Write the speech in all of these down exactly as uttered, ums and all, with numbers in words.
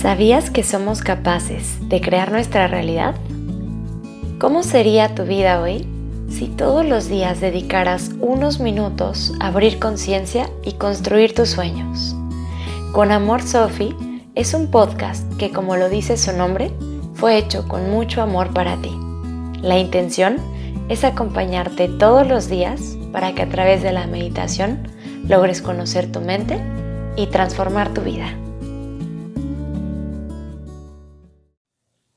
¿Sabías que somos capaces de crear nuestra realidad? ¿Cómo sería tu vida hoy si todos los días dedicaras unos minutos a abrir conciencia y construir tus sueños? Con Amor Sofi es un podcast que, como lo dice su nombre, fue hecho con mucho amor para ti. La intención es acompañarte todos los días para que a través de la meditación logres conocer tu mente y transformar tu vida.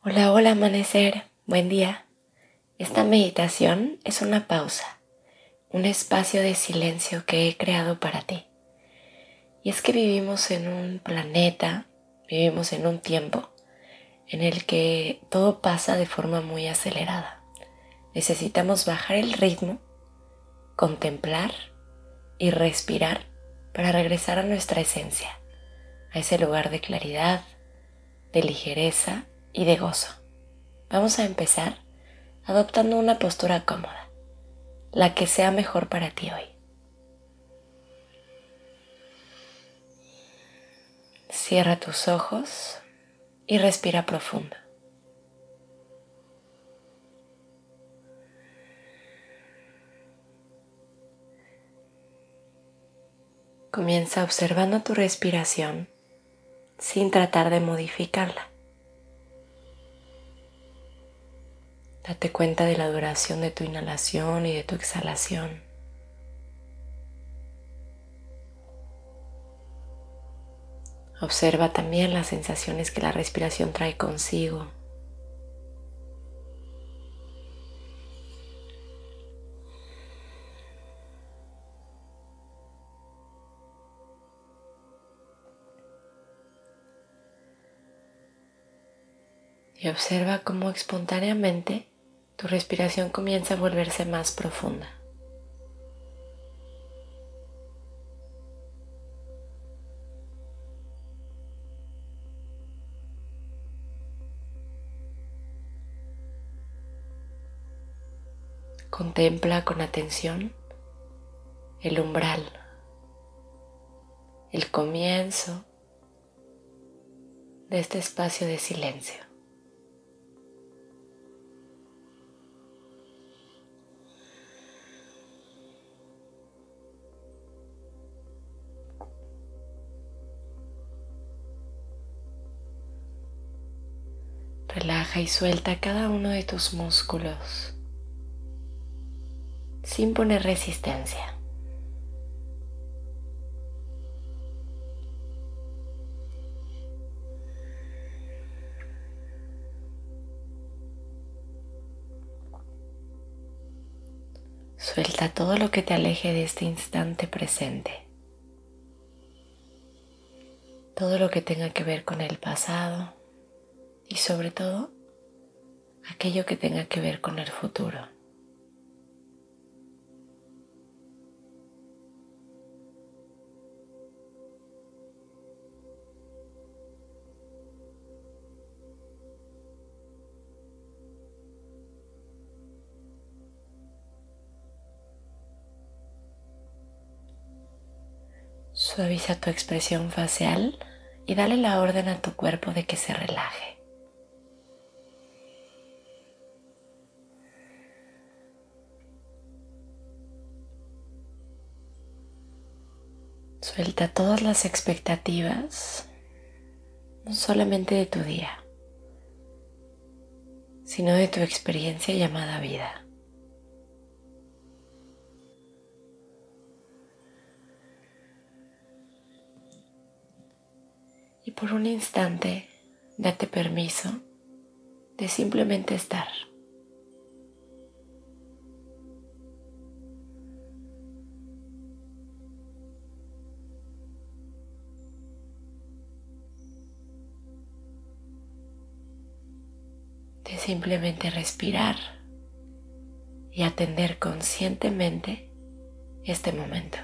Hola, hola amanecer, buen día. Esta meditación es una pausa, un espacio de silencio que he creado para ti. Y es que vivimos en un planeta, vivimos en un tiempo en el que todo pasa de forma muy acelerada. Necesitamos bajar el ritmo, contemplar y respirar para regresar a nuestra esencia, a ese lugar de claridad, de ligereza y de gozo. Vamos a empezar adoptando una postura cómoda, la que sea mejor para ti hoy. Cierra tus ojos y respira profundo. Comienza observando tu respiración sin tratar de modificarla. Date cuenta de la duración de tu inhalación y de tu exhalación. Observa también las sensaciones que la respiración trae consigo. Y observa cómo espontáneamente tu respiración comienza a volverse más profunda. Contempla con atención el umbral, el comienzo de este espacio de silencio. Relaja y suelta cada uno de tus músculos sin poner resistencia. Suelta todo lo que te aleje de este instante presente, todo lo que tenga que ver con el pasado. Y sobre todo, aquello que tenga que ver con el futuro. Suaviza tu expresión facial y dale la orden a tu cuerpo de que se relaje. Suelta todas las expectativas, no solamente de tu día, sino de tu experiencia llamada vida. Y por un instante, date permiso de simplemente estar. Simplemente respirar y atender conscientemente este momento.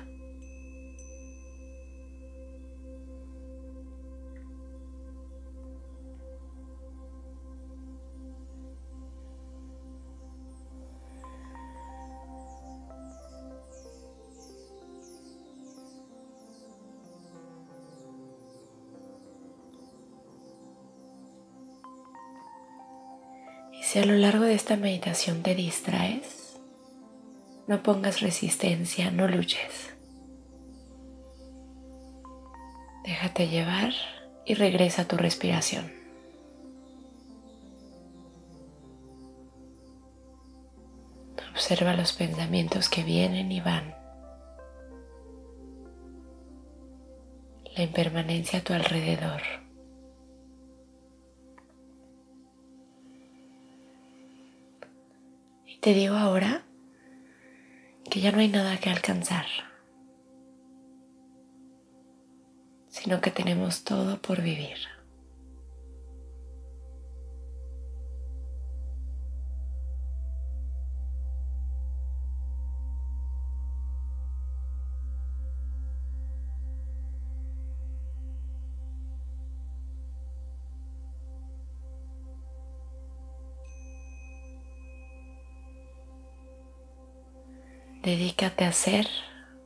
Si a lo largo de esta meditación te distraes, no pongas resistencia, no luches. Déjate llevar y regresa a tu respiración. Observa los pensamientos que vienen y van. La impermanencia a tu alrededor. Y te digo ahora que ya no hay nada que alcanzar, sino que tenemos todo por vivir. Dedícate a ser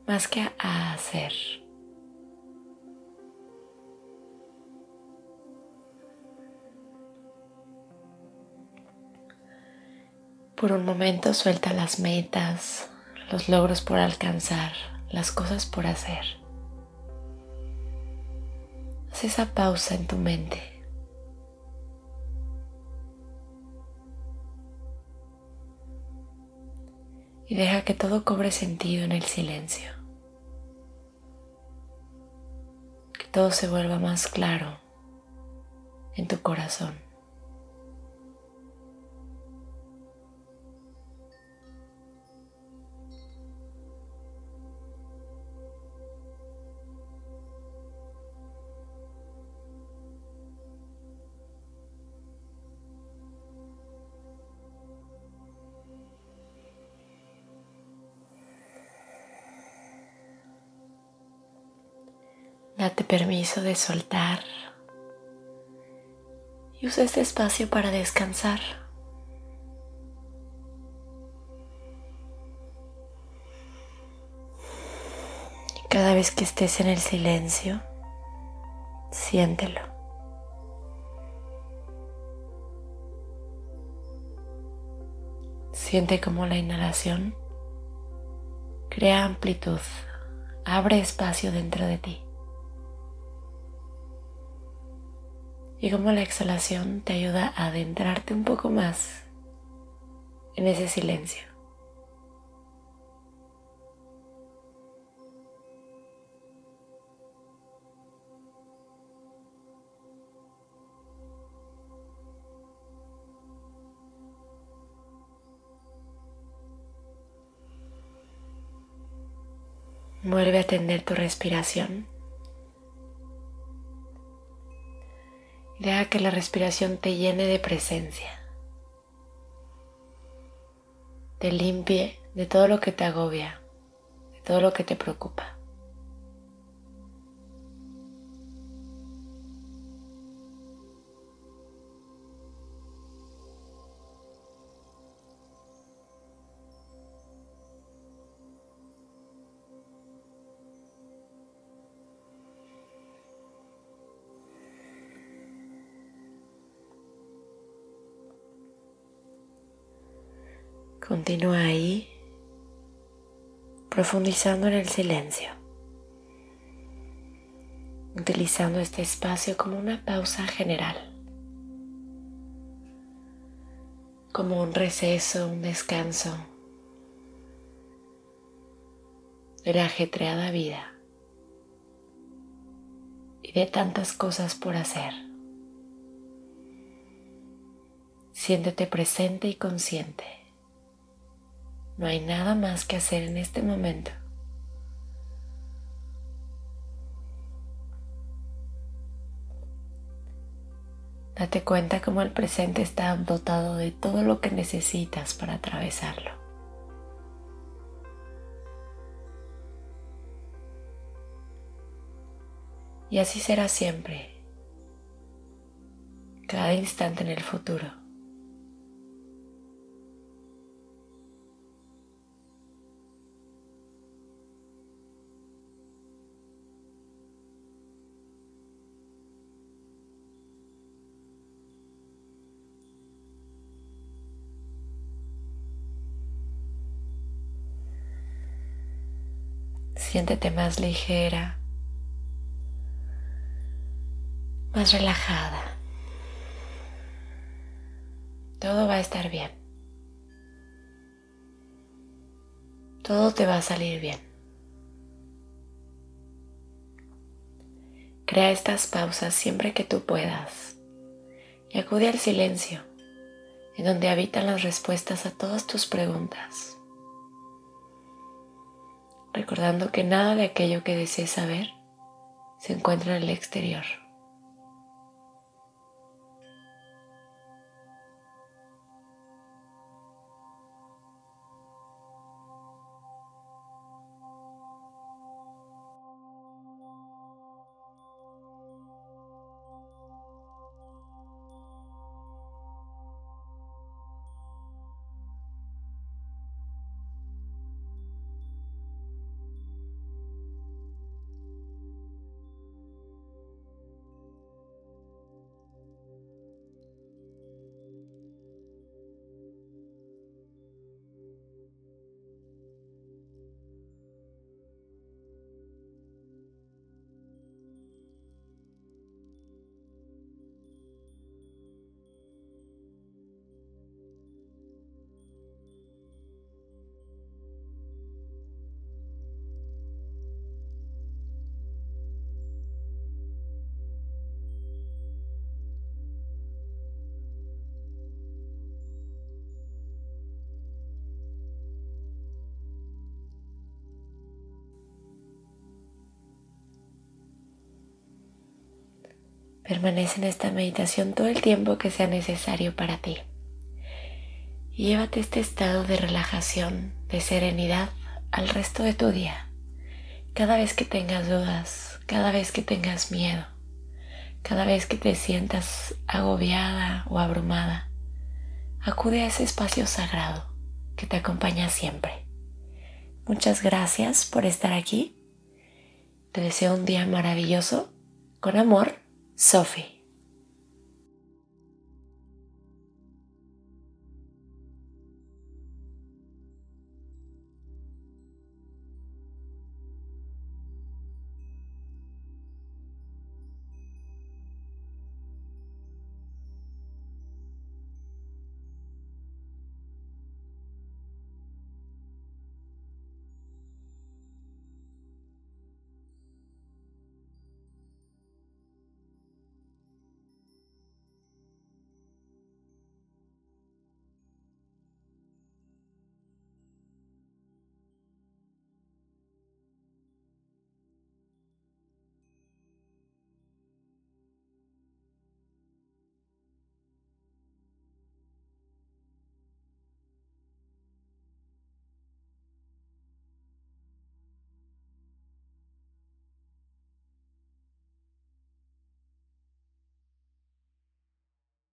más que a hacer. Por un momento suelta las metas, los logros por alcanzar, las cosas por hacer. Haz esa pausa en tu mente. Y deja que todo cobre sentido en el silencio. Que todo se vuelva más claro en tu corazón. Date permiso de soltar y usa este espacio para descansar. Cada vez que estés en el silencio, siéntelo. Siente cómo la inhalación crea amplitud, abre espacio dentro de ti. Y como la exhalación te ayuda a adentrarte un poco más en ese silencio. Vuelve a atender tu respiración. Deja que la respiración te llene de presencia, te limpie de todo lo que te agobia, de todo lo que te preocupa. Continúa ahí, profundizando en el silencio, utilizando este espacio como una pausa general, como un receso, un descanso de la ajetreada vida y de tantas cosas por hacer. Siéntete presente y consciente. No hay nada más que hacer en este momento. Date cuenta cómo el presente está dotado de todo lo que necesitas para atravesarlo. Y así será siempre, cada instante en el futuro. siéntete más ligera, más relajada. Todo va a estar bien. Todo te va a salir bien. Crea estas pausas siempre que tú puedas y acude al silencio, en donde habitan las respuestas a todas tus preguntas, recordando que nada de aquello que desees saber se encuentra en el exterior. Permanece en esta meditación todo el tiempo que sea necesario para ti. Y llévate este estado de relajación, de serenidad al resto de tu día. Cada vez que tengas dudas, cada vez que tengas miedo, cada vez que te sientas agobiada o abrumada, acude a ese espacio sagrado que te acompaña siempre. Muchas gracias por estar aquí. Te deseo un día maravilloso. Con amor, Sofi.